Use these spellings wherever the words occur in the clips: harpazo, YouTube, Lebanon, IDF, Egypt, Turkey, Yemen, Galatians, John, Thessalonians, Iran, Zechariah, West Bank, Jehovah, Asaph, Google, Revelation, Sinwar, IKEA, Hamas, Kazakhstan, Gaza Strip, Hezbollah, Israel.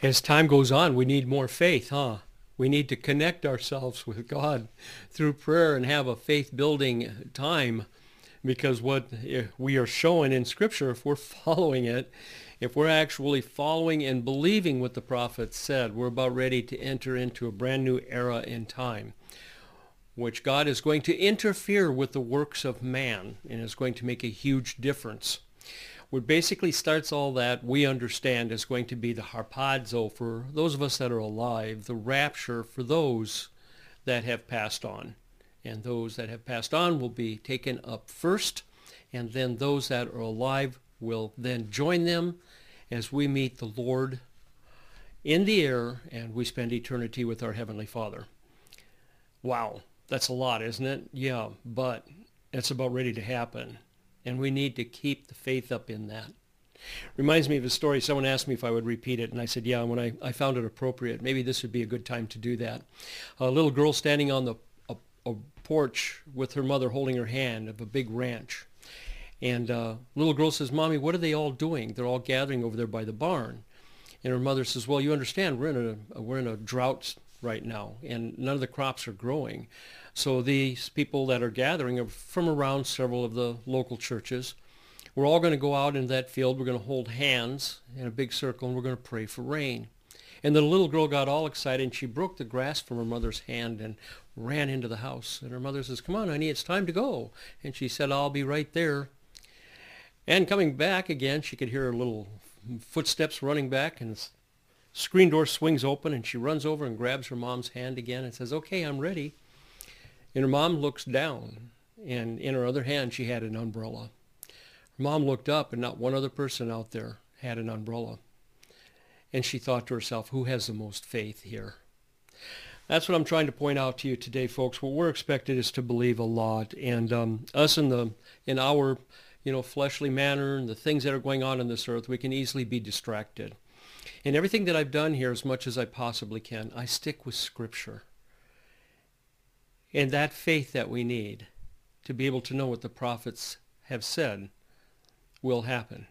As time goes on, we need more faith, huh? We need to connect ourselves with God through prayer and have a faith-building time, because what we are showing in Scripture, if we're following it, if we're actually following and believing what the prophets said, we're about ready to enter into a brand new era in time, which God is going to interfere with the works of man and is going to make a huge difference. What basically starts all that, we understand, is going to be the harpazo for those of us that are alive, the rapture for those that have passed on. And those that have passed on will be taken up first, and then those that are alive will then join them as we meet the Lord in the air and we spend eternity with our Heavenly Father. Wow. That's a lot, isn't it? Yeah, but it's about ready to happen. And we need to keep the faith up in that. Reminds me of a story. Someone asked me if I would repeat it, and I said, yeah, when I found it appropriate, maybe this would be a good time to do that. A little girl standing on a porch with her mother holding her hand of a big ranch. And little girl says, Mommy, what are they all doing? They're all gathering over there by the barn. And her mother says, well, you understand, we're in a drought right now, and none of the crops are growing. So these people that are gathering are from around several of the local churches. We're all going to go out in that field. We're going to hold hands in a big circle, and we're going to pray for rain. And the little girl got all excited, and she broke the grass from her mother's hand and ran into the house. And her mother says, come on, honey, it's time to go. And she said, I'll be right there. And coming back again, she could hear her little footsteps running back, and screen door swings open, and she runs over and grabs her mom's hand again and says, okay, I'm ready. And her mom looks down, and in her other hand, she had an umbrella. Her mom looked up, and not one other person out there had an umbrella. And she thought to herself, who has the most faith here? That's what I'm trying to point out to you today, folks. What we're expected is to believe a lot, and us in our fleshly manner and the things that are going on in this earth, we can easily be distracted. And everything that I've done here, as much as I possibly can, I stick with Scripture. And that faith that we need to be able to know what the prophets have said will happen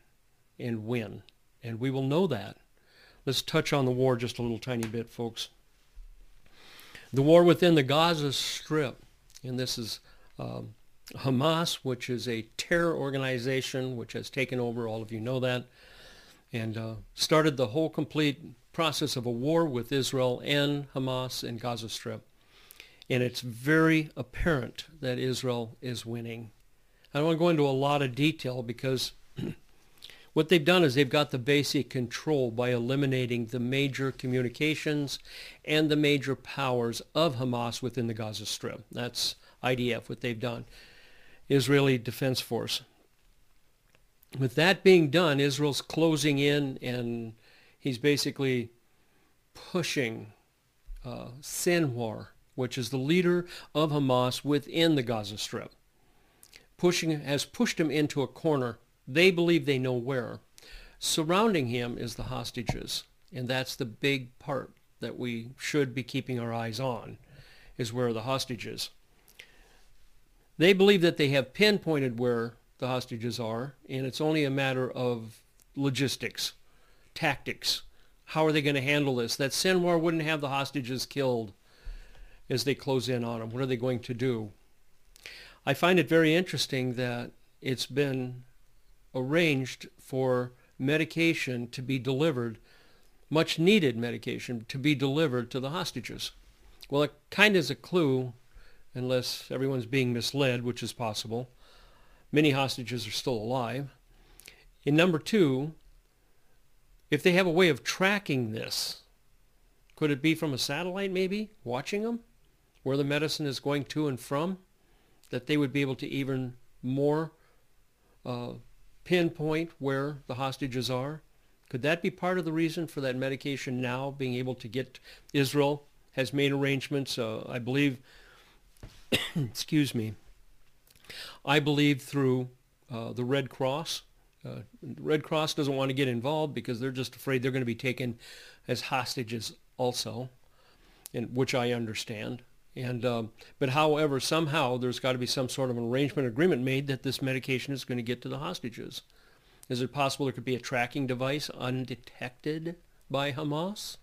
and when. And we will know that. Let's touch on the war just a little tiny bit, folks. The war within the Gaza Strip. And this is Hamas, which is a terror organization which has taken over. All of you know that. And started the whole complete process of a war with Israel and Hamas and Gaza Strip. And it's very apparent that Israel is winning. I don't want to go into a lot of detail because what they've done is they've got the basic control by eliminating the major communications and the major powers of Hamas within the Gaza Strip. That's IDF, what they've done, Israeli Defense Force. With that being done, Israel's closing in, and he's basically pushing Sinwar, which is the leader of Hamas within the Gaza Strip, has pushed him into a corner. They believe they know where. Surrounding him is the hostages, and that's the big part that we should be keeping our eyes on, is where are the hostages. They believe that they have pinpointed where the hostages are, and it's only a matter of logistics, tactics. How are they going to handle this? That Sinwar wouldn't have the hostages killed as they close in on them. What are they going to do? I find it very interesting that it's been arranged for medication to be delivered, much needed medication to be delivered to the hostages. Well, it kind of is a clue, unless everyone's being misled, which is possible. Many hostages are still alive. And number two, if they have a way of tracking this, could it be from a satellite maybe, watching them, where the medicine is going to and from, that they would be able to even more pinpoint where the hostages are? Could that be part of the reason for that medication now being able to get? Israel has made arrangements, I believe, excuse me, I believe through the Red Cross. The Red Cross doesn't want to get involved because they're just afraid they're going to be taken as hostages also, and which I understand. And but however, somehow there's got to be some sort of an arrangement agreement made that this medication is going to get to the hostages. Is it possible there could be a tracking device undetected by Hamas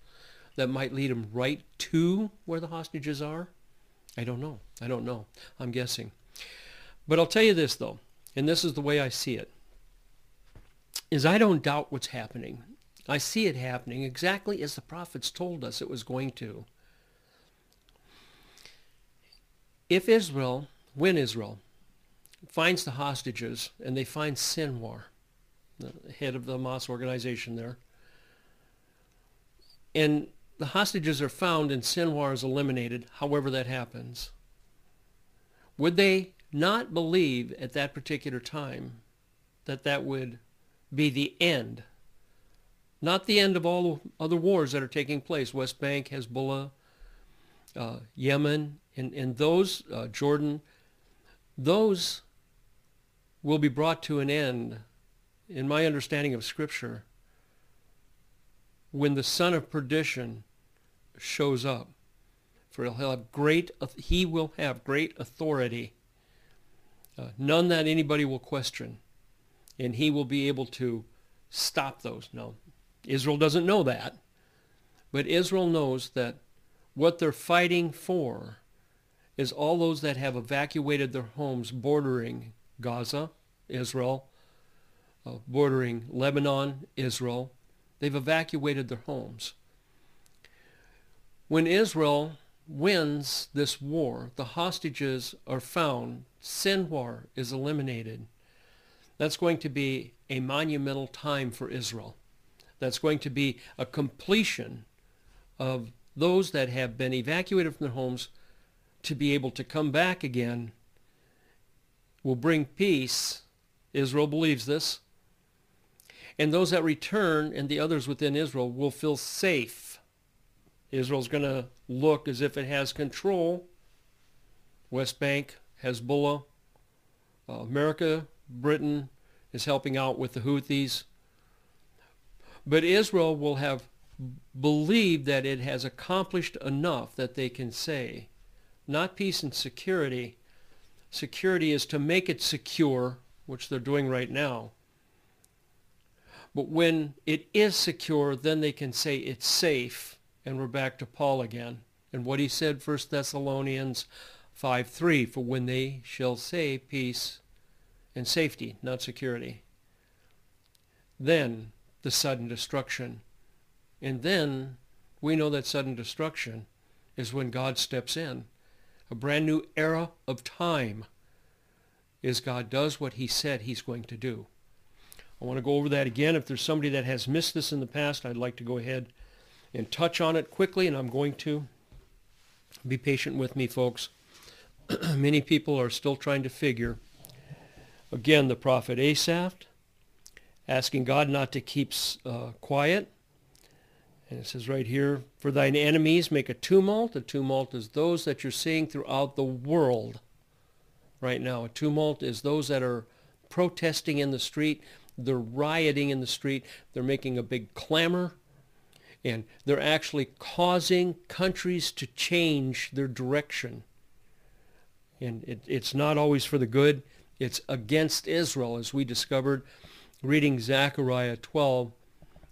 that might lead them right to where the hostages are? I don't know. I'm guessing. But I'll tell you this, though, and this is the way I see it, is I don't doubt what's happening. I see it happening exactly as the prophets told us it was going to. If Israel, when Israel finds the hostages and they find Sinwar, the head of the Hamas organization there, and the hostages are found and Sinwar is eliminated, however that happens, would they not believe at that particular time that that would be the end? Not the end of all other wars that are taking place, West Bank, Hezbollah, Yemen, and those, Jordan, those will be brought to an end, in my understanding of Scripture, when the son of perdition shows up. For he will have great authority, none that anybody will question, and he will be able to stop those. Now, Israel doesn't know that, but Israel knows that what they're fighting for is all those that have evacuated their homes bordering Gaza, Israel, bordering Lebanon, Israel. They've evacuated their homes. When Israel wins this war, the hostages are found, Sinwar is eliminated. That's going to be a monumental time for Israel. That's going to be a completion of those that have been evacuated from their homes to be able to come back again, will bring peace. Israel believes this. And those that return and the others within Israel will feel safe. Israel's going to look as if it has control. West Bank, Hezbollah, America, Britain is helping out with the Houthis. But Israel will have believed that it has accomplished enough that they can say, not peace and security. Security is to make it secure, which they're doing right now. But when it is secure, then they can say it's safe, and we're back to Paul again. And what he said, 1 Thessalonians 5:3, for when they shall say peace and safety, not security, then the sudden destruction. And then we know that sudden destruction is when God steps in. A brand new era of time is God does what he said he's going to do. I want to go over that again. If there's somebody that has missed this in the past, I'd like to go ahead and touch on it quickly, and I'm going to. Be patient with me, folks. Many people are still trying to figure, again, the prophet Asaph, asking God not to keep quiet. And it says right here, for thine enemies make a tumult. A tumult is those that you're seeing throughout the world right now. A tumult is those that are protesting in the street. They're rioting in the street. They're making a big clamor. And they're actually causing countries to change their direction. And it's not always for the good. It's against Israel, as we discovered reading Zechariah 12,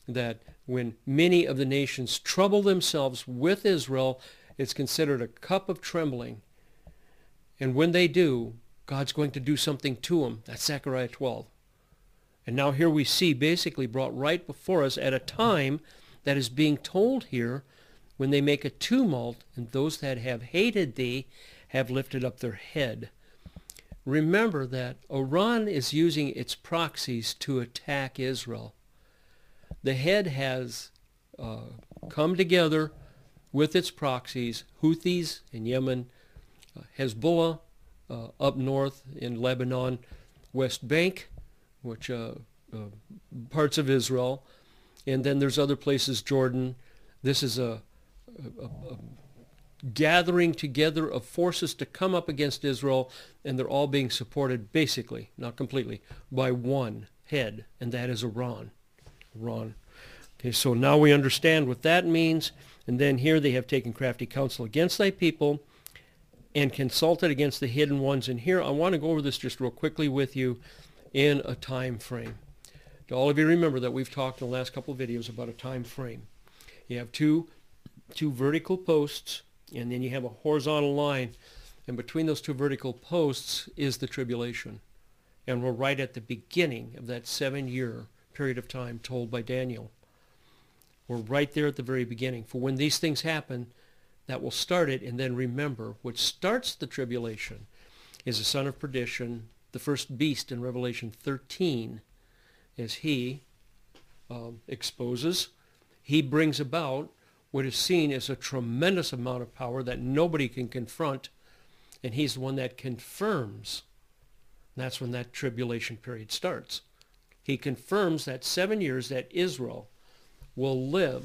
that when many of the nations trouble themselves with Israel, it's considered a cup of trembling. And when they do, God's going to do something to them. That's Zechariah 12. And now here we see basically brought right before us at a time that is being told here, when they make a tumult, and those that have hated thee have lifted up their head. Remember that Iran is using its proxies to attack Israel. The head has come together with its proxies, Houthis in Yemen, Hezbollah up north in Lebanon, West Bank, which parts of Israel, and then there's other places, Jordan. This is a gathering together of forces to come up against Israel, and they're all being supported basically, not completely, by one head, and that is Iran. Okay, so now we understand what that means. And then here they have taken crafty counsel against thy people and consulted against the hidden ones. And here I want to go over this just real quickly with you in a time frame. Do all of you remember that we've talked in the last couple of videos about a time frame? You have two vertical posts, and then you have a horizontal line, and between those two vertical posts is the tribulation. And we're right at the beginning of that 7-year period of time told by Daniel. We're right there at the very beginning. For when these things happen, that will start it. And then remember, what starts the tribulation is the son of perdition. The first beast in Revelation 13, as he exposes, he brings about what is seen as a tremendous amount of power that nobody can confront, and he's the one that confirms. And that's when that tribulation period starts. He confirms that 7 years that Israel will live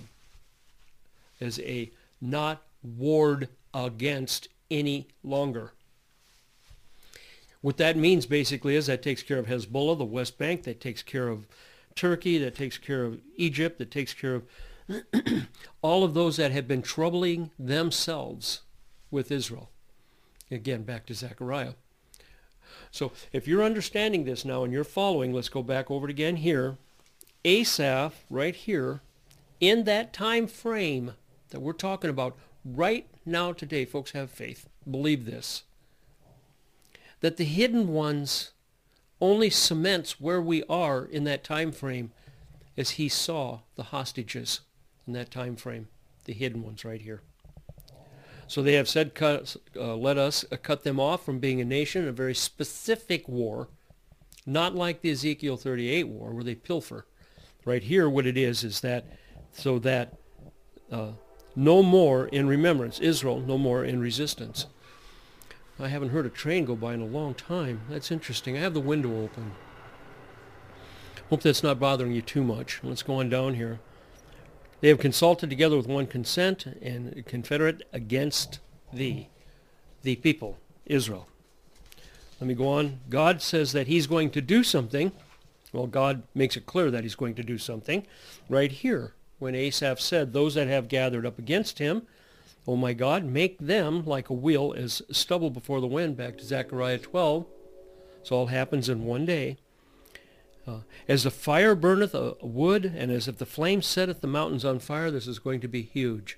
as a not warred against any longer. What that means basically is that takes care of Hezbollah, the West Bank, that takes care of Turkey, that takes care of Egypt, that takes care of all of those that have been troubling themselves with Israel. Again, back to Zechariah. So if you're understanding this now and you're following, let's go back over it again here. Asaph, right here, in that time frame that we're talking about right now today, folks, have faith. Believe this, that the hidden ones only cements where we are in that time frame as he saw the hostages in that time frame, the hidden ones right here. So they have said, let us cut them off from being a nation, a very specific war, not like the Ezekiel 38 war where they pilfer. Right here what it is that so that no more in remembrance, Israel, no more in resistance. I haven't heard a train go by in a long time. That's interesting. I have the window open. Hope that's not bothering you too much. Let's go on down here. They have consulted together with one consent and confederate against thee, the people, Israel. Let me go on. God says that he's going to do something. Well, God makes it clear that he's going to do something right here when Asaph said, those that have gathered up against him, oh my God, make them like a wheel as stubble before the wind, back to Zechariah 12. This all happens in one day. As the fire burneth a wood, and as if the flame setteth the mountains on fire, this is going to be huge.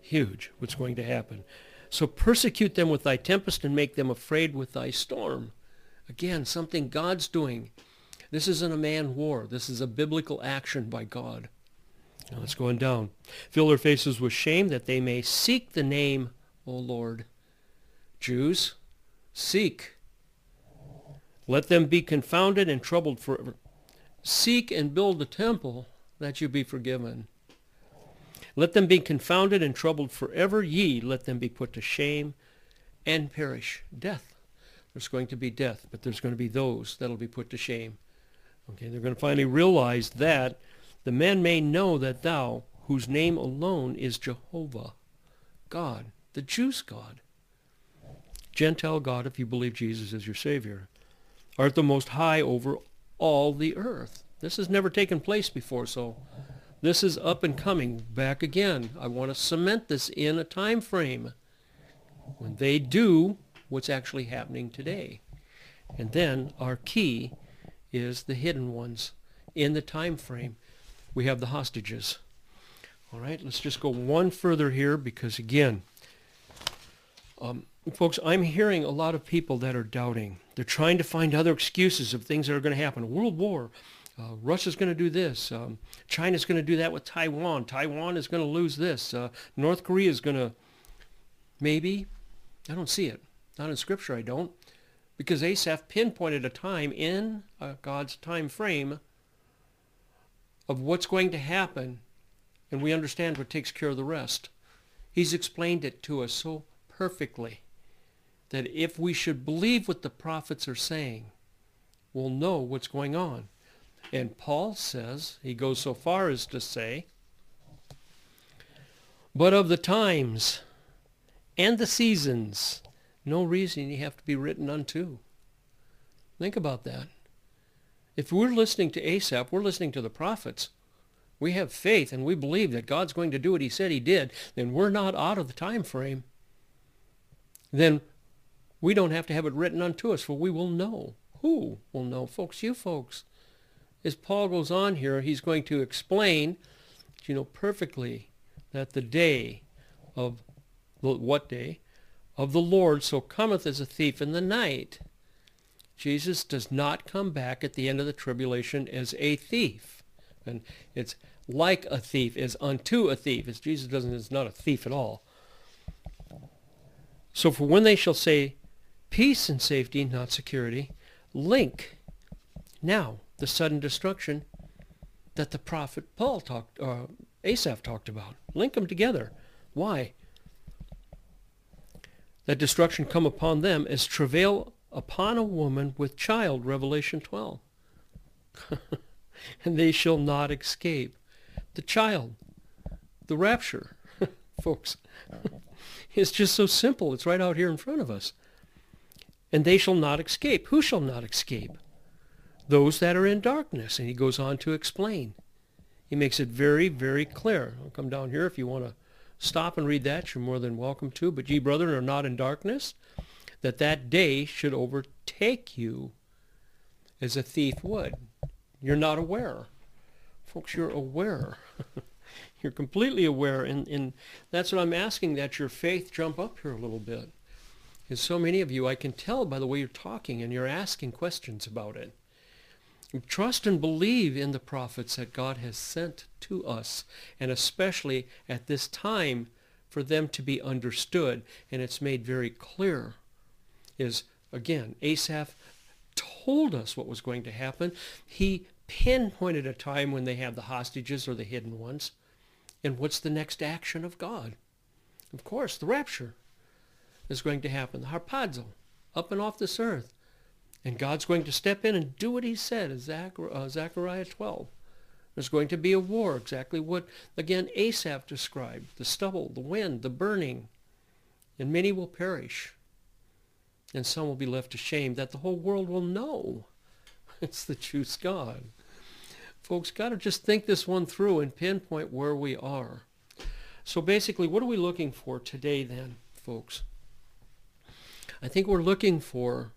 Huge, what's going to happen. So persecute them with thy tempest, and make them afraid with thy storm. Again, something God's doing. This isn't a man war. This is a biblical action by God. Now let's go on down. Fill their faces with shame, that they may seek the name, O Lord. Jews, seek. Let them be confounded and troubled forever. Seek and build a temple, that you be forgiven. Let them be confounded and troubled forever. Ye, let them be put to shame and perish. Death. There's going to be death, but there's going to be those that'll be put to shame. Okay, they're going to finally realize that the men may know that thou, whose name alone is Jehovah, God, the Jews' God, Gentile God, if you believe Jesus is your Savior, art the most high over all the earth. This has never taken place before, so this is up and coming back again. I want to cement this in a time frame when they do what's actually happening today. And then our key is the hidden ones in the time frame. We have the hostages. All right, let's just go one further here because, again, folks, I'm hearing a lot of people that are doubting. They're trying to find other excuses of things that are going to happen. World war. Russia's going to do this. China's going to do that with Taiwan. Taiwan is going to lose this. North Korea is going to, maybe. I don't see it. Not in Scripture, I don't. Because Asaph pinpointed a time in God's time frame of what's going to happen, and we understand what takes care of the rest. He's explained it to us so perfectly that if we should believe what the prophets are saying, we'll know what's going on. And Paul says, he goes so far as to say, but of the times and the seasons, no reason ye have to be written unto. Think about that. If we're listening to Asaph, we're listening to the prophets. We have faith and we believe that God's going to do what he said he did, then we're not out of the time frame. Then we don't have to have it written unto us, for we will know. Who will know? Folks, you folks. As Paul goes on here, he's going to explain, you know, perfectly that the day of what day? Of the Lord so cometh as a thief in the night. Jesus does not come back at the end of the tribulation as a thief. And it's like a thief, as unto a thief. As Jesus doesn't, is not a thief at all. So for when they shall say peace and safety, not security, link now the sudden destruction that the prophet Paul talked, Asaph talked about. Link them together. Why? That destruction come upon them as travail upon a woman with child, Revelation 12. And they shall not escape. The child, the rapture, folks. It's just so simple. It's right out here in front of us. And they shall not escape. Who shall not escape? Those that are in darkness. And he goes on to explain. He makes it very, very clear. I'll come down here if you want to stop and read that. You're more than welcome to. But ye, brethren, are not in darkness, that that day should overtake you as a thief would. You're not aware. Folks, you're aware. You're completely aware, and that's what I'm asking, that your faith jump up here a little bit. Because so many of you, I can tell by the way you're talking and you're asking questions about it. Trust and believe in the prophets that God has sent to us, and especially at this time for them to be understood. And it's made very clear. Is, again, Asaph told us what was going to happen. He pinpointed a time when they have the hostages or the hidden ones. And what's the next action of God? Of course, the rapture is going to happen. The harpazo, up and off this earth. And God's going to step in and do what he said in Zechariah 12. There's going to be a war, exactly what, again, Asaph described. The stubble, the wind, the burning. And many will perish. And some will be left ashamed, that the whole world will know it's the true God. Folks, got to just think this one through and pinpoint where we are. So basically, what are we looking for today then, folks? I think we're looking for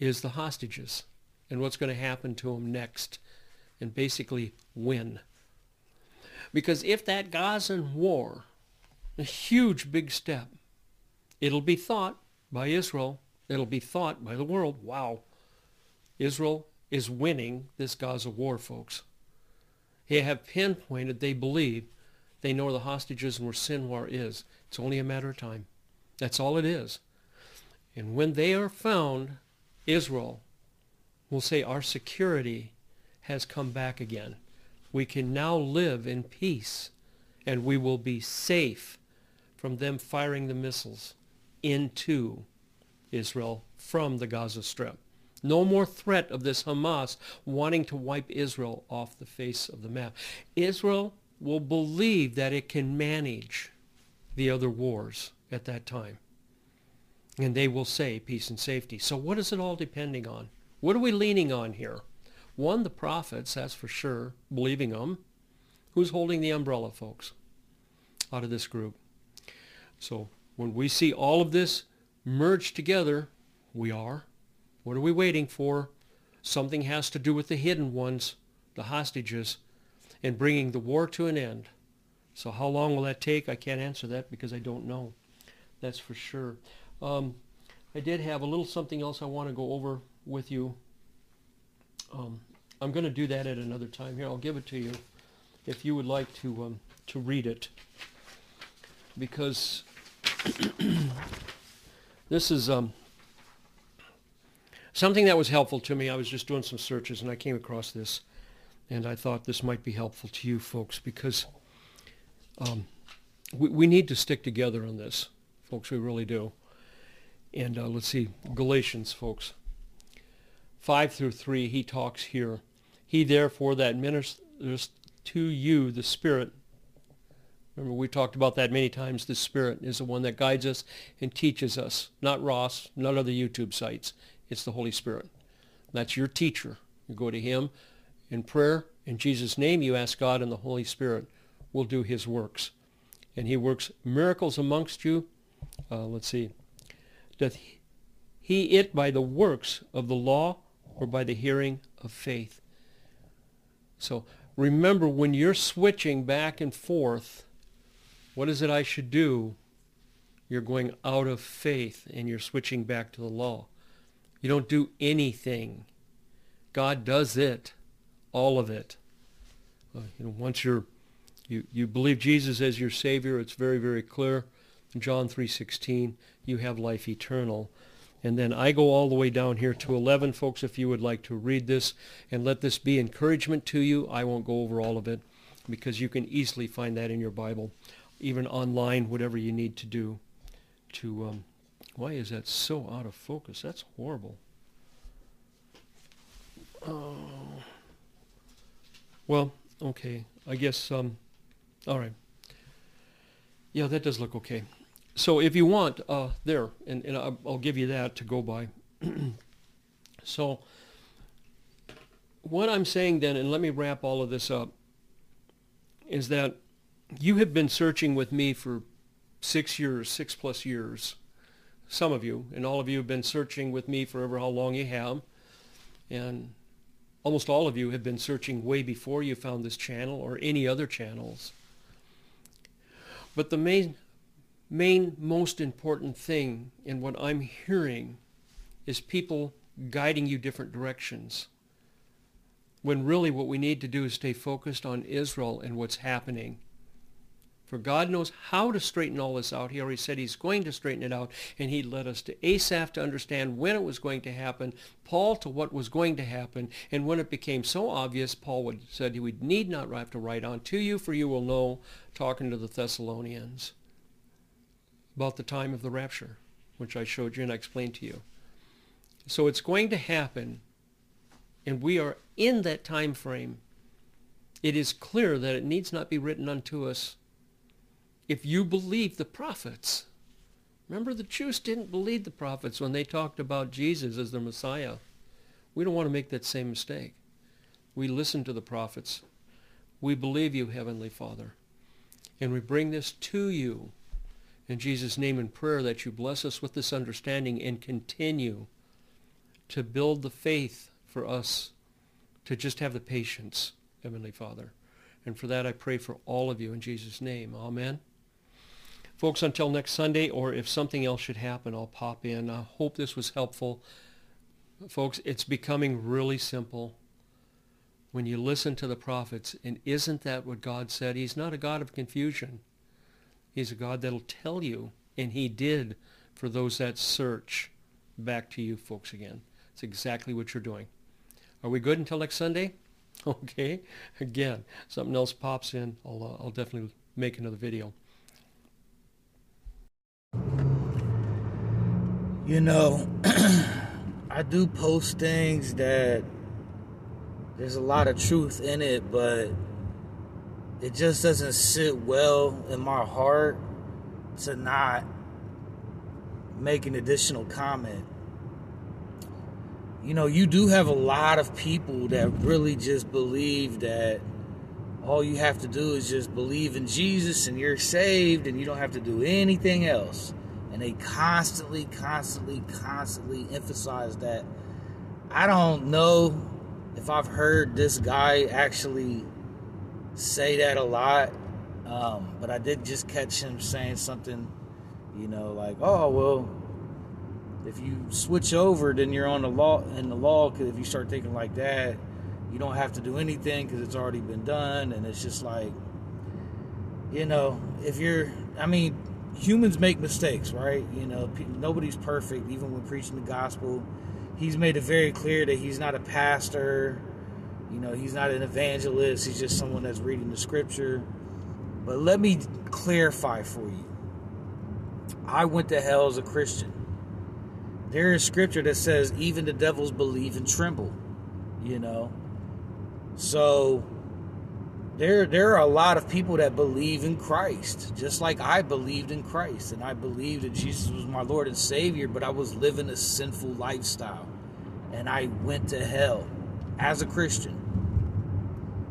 is the hostages and what's going to happen to them next, and basically when. Because if that Gaza war, a huge big step, it'll be thought by Israel, it'll be thought by the world, wow, Israel is winning this Gaza war, folks. They have pinpointed, they believe, they know the hostages and where Sinwar is. It's only a matter of time. That's all it is. And when they are found, Israel will say, our security has come back again. We can now live in peace, and we will be safe from them firing the missiles into Israel from the Gaza Strip. No more threat of this Hamas wanting to wipe Israel off the face of the map. Israel will believe that it can manage the other wars at that time. And they will say peace and safety. So what is it all depending on? What are we leaning on here? One, the prophets, that's for sure, believing them. Who's holding the umbrella, folks, out of this group? So when we see all of this merged together, we are. What are we waiting for? Something has to do with the hidden ones, the hostages, and bringing the war to an end. So how long will that take? I can't answer that because I don't know. That's for sure. I did have a little something else I want to go over with you. I'm going to do that at another time. Here, I'll give it to you if you would like to read it, because this is something that was helpful to me. I was just doing some searches and I came across this, and I thought this might be helpful to you folks, because we need to stick together on this, folks. We really do. And let's see, Galatians, folks, 5-3, he talks here. He therefore that ministers to you the Spirit. Remember, we talked about that many times. The Spirit is the one that guides us and teaches us. Not Ross, none of the YouTube sites. It's the Holy Spirit. That's your teacher. You go to him in prayer. In Jesus' name, you ask God, and the Holy Spirit will do his works. And he works miracles amongst you. Let's see. Doth he it by the works of the law, or by the hearing of faith? So remember, when you're switching back and forth What is it I should do? You're going out of faith and you're switching back to the law. You don't do anything. God does it, all of it. Once you believe Jesus as your Savior, it's very, very clear. In John 3:16, you have life eternal. And then I go all the way down here to 11, folks, if you would like to read this and let this be encouragement to you. I won't go over all of it because you can easily find that in your Bible, even online, whatever you need to do to, why is that so out of focus? That's horrible. Oh, well, okay, I guess, all right. Yeah, that does look okay. So if you want, there, and I'll give you that to go by. So what I'm saying then, and let me wrap all of this up, is that you have been searching with me for 6 years, 6+ years. Some of you, and all of you have been searching with me forever how long you have. And almost all of you have been searching way before you found this channel or any other channels. But the main, most important thing in what I'm hearing is people guiding you different directions, when really what we need to do is stay focused on Israel and what's happening. For God knows how to straighten all this out. He already said he's going to straighten it out, and he led us to Asaph to understand when it was going to happen, Paul to what was going to happen, and when it became so obvious, Paul said he would need not have to write on to you, for you will know, talking to the Thessalonians, about the time of the rapture, which I showed you and I explained to you. So it's going to happen, and we are in that time frame. It is clear that it needs not be written unto us. If you believe the prophets, remember the Jews didn't believe the prophets when they talked about Jesus as their Messiah. We don't want to make that same mistake. We listen to the prophets. We believe you, Heavenly Father. And we bring this to you in Jesus' name in prayer, that you bless us with this understanding and continue to build the faith for us to just have the patience, Heavenly Father. And for that, I pray for all of you in Jesus' name. Amen. Folks, until next Sunday, or if something else should happen, I'll pop in. I hope this was helpful. Folks, it's becoming really simple when you listen to the prophets. And isn't that what God said? He's not a God of confusion. He's a God that'll tell you, and he did for those that search. Back to you, folks, again. It's exactly what you're doing. Are we good until next Sunday? Okay. Again, something else pops in, I'll definitely make another video. You know, I do post things that there's a lot of truth in it, but it just doesn't sit well in my heart to not make an additional comment. You know, you do have a lot of people that really just believe that all you have to do is just believe in Jesus and you're saved and you don't have to do anything else. And they constantly emphasize that. I don't know if I've heard this guy actually say that a lot, but I did just catch him saying something, you know, like, oh, well, if you switch over, then you're on the law, in the law, because if you start thinking like that, you don't have to do anything because it's already been done. And it's just like, you know, if you're, I mean, humans make mistakes, right? You know, nobody's perfect, even when preaching the gospel. He's made it very clear that he's not a pastor. You know, he's not an evangelist. He's just someone that's reading the scripture. But let me clarify for you. I went to hell as a Christian. There is scripture that says even the devils believe and tremble, you know. So there are a lot of people that believe in Christ, just like I believed in Christ. And I believed that Jesus was my Lord and Savior, but I was living a sinful lifestyle. And I went to hell as a Christian.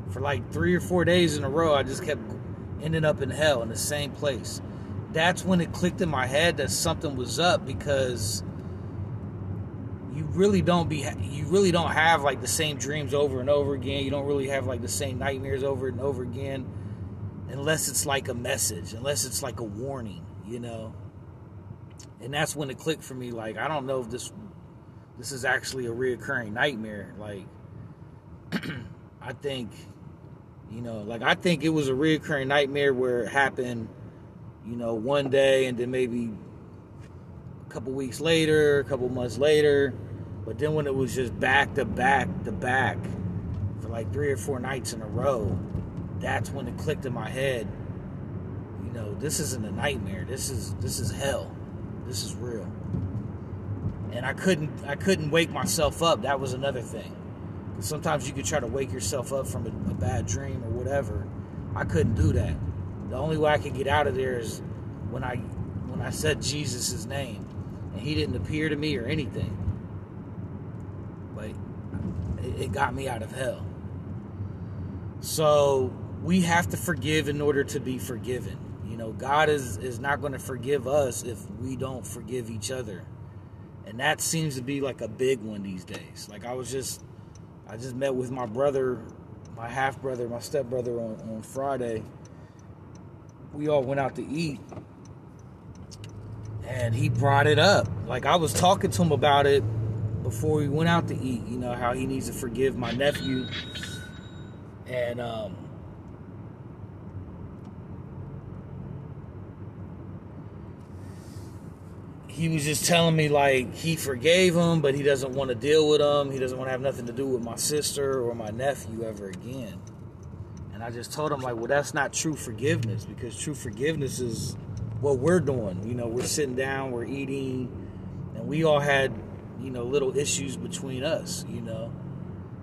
For like 3 or 4 days in a row, I just kept ending up in hell in the same place. That's when it clicked in my head that something was up, because you really don't have like the same dreams over and over again. You don't really have like the same nightmares over and over again. unless it's like a message, unless it's like a warning, you know. And that's when it clicked for me, like, I don't know if this is actually a reoccurring nightmare. Like, I think, you know, like, I think it was a reoccurring nightmare where it happened, you know, one day, and then maybe a couple weeks later, a couple months later. But then when it was just back to back to back for like 3 or 4 nights in a row, that's when it clicked in my head. You know, this isn't a nightmare. This is hell. This is real. And I couldn't wake myself up. That was another thing. Sometimes you could try to wake yourself up from a bad dream or whatever. I couldn't do that. The only way I could get out of there is when I said Jesus' name. And he didn't appear to me or anything. But it got me out of hell. So we have to forgive in order to be forgiven. You know, God is not going to forgive us if we don't forgive each other. And that seems to be like a big one these days. Like, I just met with my brother, my half-brother, my step-brother on Friday. We all went out to eat. And he brought it up. Like, I was talking to him about it before we went out to eat. You know, how he needs to forgive my nephew. And he was just telling me, like, he forgave him, but he doesn't want to deal with him. He doesn't want to have nothing to do with my sister or my nephew ever again. And I just told him, like, well, that's not true forgiveness, because true forgiveness is what we're doing. You know, we're sitting down, we're eating, and we all had, you know, little issues between us, you know.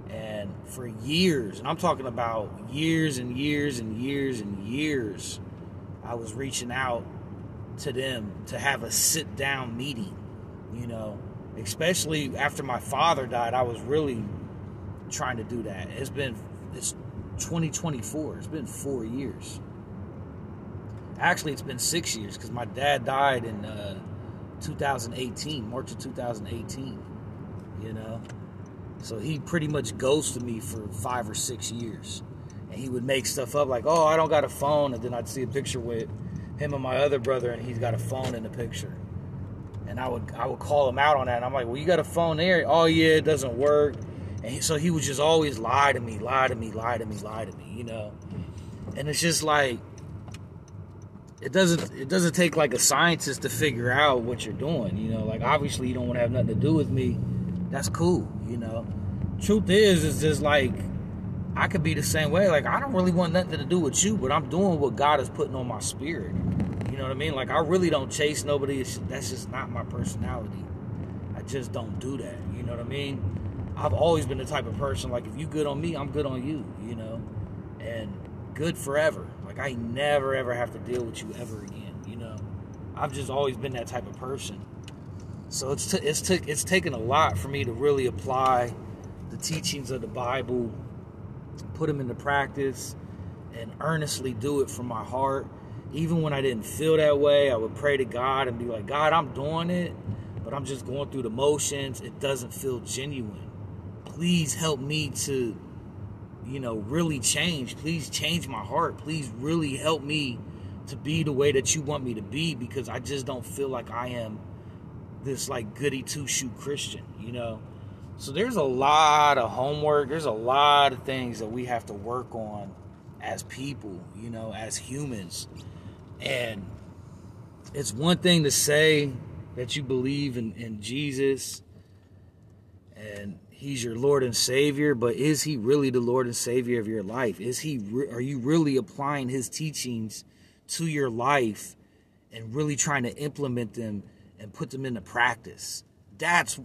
And for years, and I'm talking about years and years and years and years, I was reaching out to them to have a sit-down meeting, you know. Especially after my father died, I was really trying to do that. It's 2024. It's been 4 years. Actually, it's been 6 years, because my dad died in 2018, March of 2018, you know. So he pretty much ghosted me for 5 or 6 years. And he would make stuff up like, oh, I don't got a phone. And then I'd see a picture with him and my other brother, and he's got a phone in the picture. And I would call him out on that. And I'm like, well, you got a phone there? Oh, yeah, it doesn't work. And so he would just always lie to me, you know. And it's just like, it doesn't take like a scientist to figure out what you're doing, you know. Like, obviously you don't want to have nothing to do with me. That's cool, you know. Truth is just like, I could be the same way. Like, I don't really want nothing to do with you, but I'm doing what God is putting on my spirit. You know what I mean? Like, I really don't chase nobody. That's just not my personality. I just don't do that. You know what I mean? I've always been the type of person, like, if you good on me, I'm good on you, you know? And good forever. Like, I never, ever have to deal with you ever again, you know? I've just always been that type of person. So it's taken a lot for me to really apply the teachings of the Bible, put them into practice, and earnestly do it from my heart. Even when I didn't feel that way, I would pray to God and be like, God, I'm doing it, but I'm just going through the motions. It doesn't feel genuine. Please help me to, you know, really change. Please change my heart. Please really help me to be the way that you want me to be, because I just don't feel like I am this, like, goody two-shoe Christian, you know. So there's a lot of homework. There's a lot of things that we have to work on as people, you know, as humans. And it's one thing to say that you believe in Jesus and he's your Lord and Savior, but is he really the Lord and Savior of your life? Are you really applying his teachings to your life and really trying to implement them and put them into practice? That's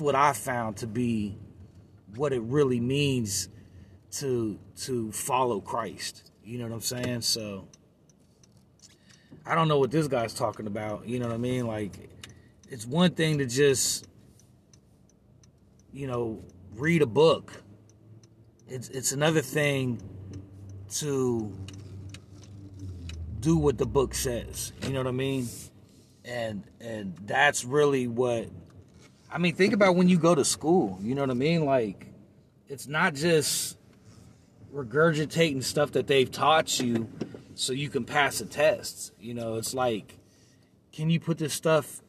what I found to be what it really means to follow Christ. You know what I'm saying? So I don't know what this guy's talking about. You know what I mean? Like, it's one thing to just, you know, read a book. It's another thing to do what the book says. You know what I mean? And that's really what, I mean, think about when you go to school, you know what I mean? Like, it's not just regurgitating stuff that they've taught you, so you can pass a test. You know, it's like, can you put this stuff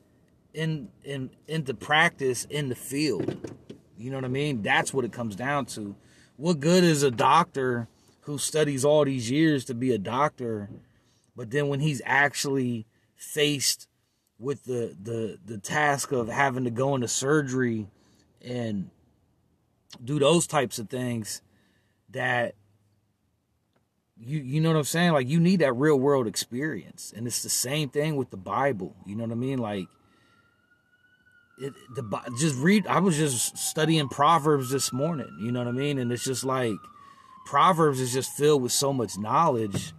into practice in the field? You know what I mean? That's what it comes down to. What good is a doctor who studies all these years to be a doctor, but then when he's actually faced with the task of having to go into surgery and do those types of things, that you know what I'm saying? Like, you need that real world experience. And it's the same thing with the Bible. You know what I mean? Like, I was just studying Proverbs this morning, you know what I mean? And it's just like, Proverbs is just filled with so much knowledge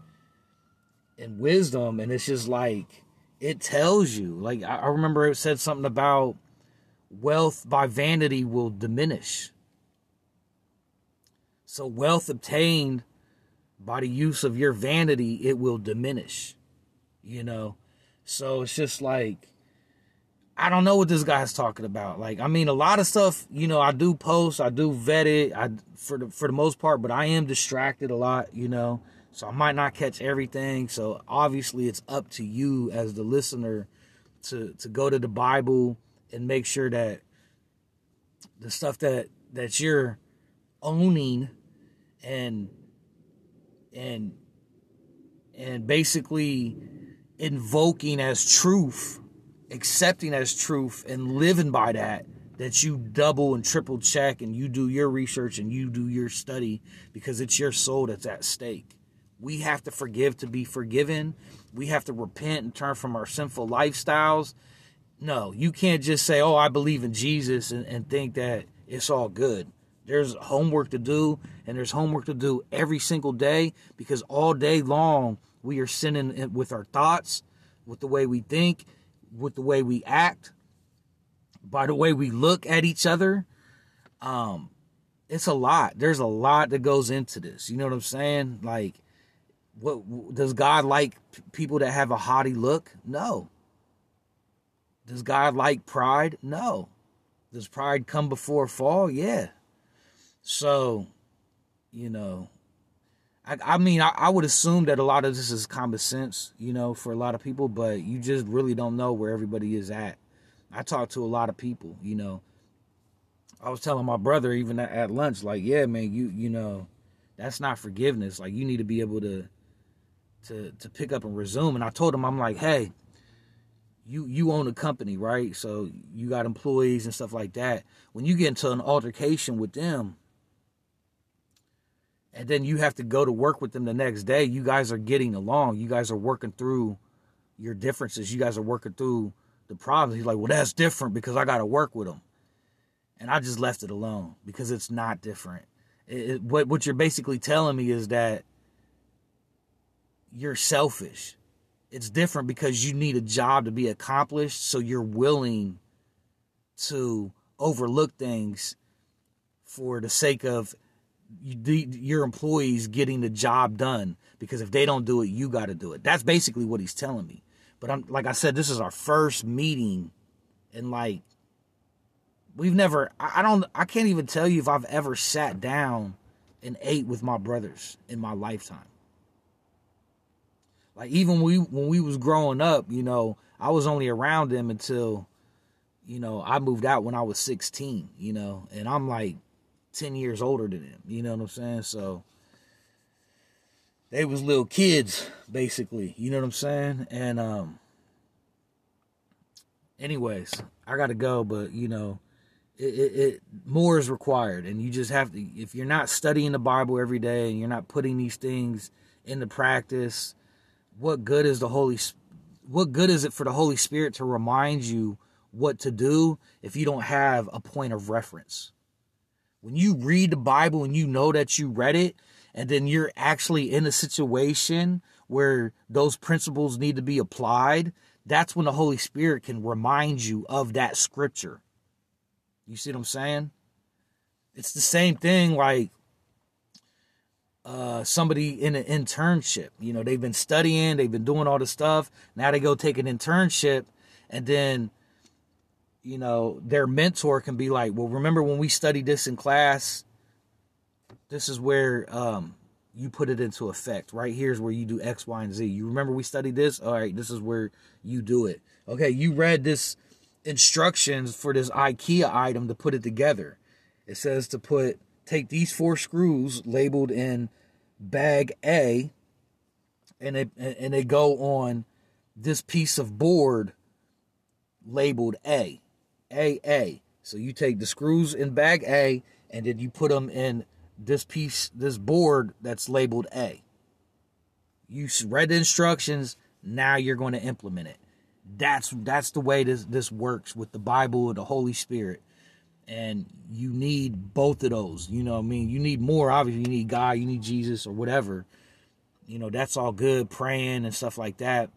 and wisdom. And it's just like, it tells you, like, I remember it said something about wealth by vanity will diminish. So wealth obtained by the use of your vanity, it will diminish, you know? So it's just like, I don't know what this guy's talking about. Like, I mean, a lot of stuff, you know, I do post, I do vet it for the most part, but I am distracted a lot, you know, so I might not catch everything. So obviously it's up to you as the listener to go to the Bible and make sure that the stuff that you're owning and basically invoking as truth, accepting as truth and living by that you double and triple check and you do your research and you do your study, because it's your soul that's at stake. We have to forgive to be forgiven. We have to repent and turn from our sinful lifestyles. No, you can't just say, oh, I believe in Jesus and think that it's all good. There's homework to do, and there's homework to do every single day, because all day long we are sinning with our thoughts, with the way we think, with the way we act, by the way we look at each other. It's a lot. There's a lot that goes into this. You know what I'm saying? Like, what does God like? People that have a haughty look? No. Does God like pride? No. Does pride come before a fall? Yeah. So, you know, I mean, I would assume that a lot of this is common sense, you know, for a lot of people, but you just really don't know where everybody is at. I talk to a lot of people, you know. I was telling my brother even at lunch, like, yeah, man, you know, that's not forgiveness. Like, you need to be able to pick up and resume. And I told him, I'm like, hey, you own a company, right? So you got employees and stuff like that. When you get into an altercation with them, and then you have to go to work with them the next day, you guys are getting along. You guys are working through your differences. You guys are working through the problems. He's like, well, that's different because I got to work with them. And I just left it alone, because it's not different. What you're basically telling me is that you're selfish. It's different because you need a job to be accomplished, so you're willing to overlook things for the sake of your employees getting the job done, because if they don't do it, you got to do it. That's basically what he's telling me. But I'm, like I said, this is our first meeting, and like, we've never, I can't even tell you if I've ever sat down and ate with my brothers in my lifetime. Like, even when we was growing up, you know, I was only around them until, you know, I moved out when I was 16, you know, and I'm like 10 years older than them, you know what I'm saying? So they was little kids, basically, you know what I'm saying? And anyways, I gotta go, but you know, it more is required, and you just have to, if you're not studying the Bible every day and you're not putting these things into practice, what good is it for the Holy Spirit to remind you what to do if you don't have a point of reference? When you read the Bible and you know that you read it, and then you're actually in a situation where those principles need to be applied, that's when the Holy Spirit can remind you of that scripture. You see what I'm saying? It's the same thing like somebody in an internship. You know, they've been studying, they've been doing all this stuff. Now they go take an internship, and then, you know, their mentor can be like, well, remember when we studied this in class, this is where you put it into effect. Right here's where you do X, Y, and Z. You remember we studied this? All right, this is where you do it. Okay, you read this instructions for this IKEA item to put it together. It says to take these 4 screws labeled in bag A, and they go on this piece of board labeled A. So you take the screws in bag A, and then you put them in this board that's labeled A. You read the instructions, now you're going to implement it. That's the way this works with the Bible and the Holy Spirit. And you need both of those. You know what I mean? You need more, obviously. You need God, you need Jesus, or whatever. You know, that's all good, praying and stuff like that,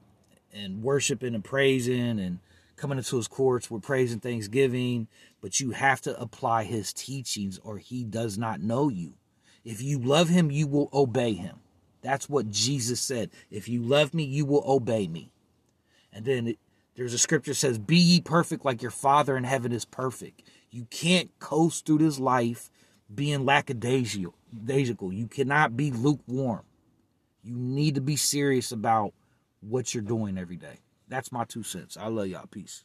and worshiping and praising and coming into his courts with praise and thanksgiving. But you have to apply his teachings, or he does not know you. If you love him, you will obey him. That's what Jesus said. If you love me, you will obey me. And then there's a scripture that says, be ye perfect like your Father in heaven is perfect. You can't coast through this life being lackadaisical. You cannot be lukewarm. You need to be serious about what you're doing every day. That's my 2 cents. I love y'all. Peace.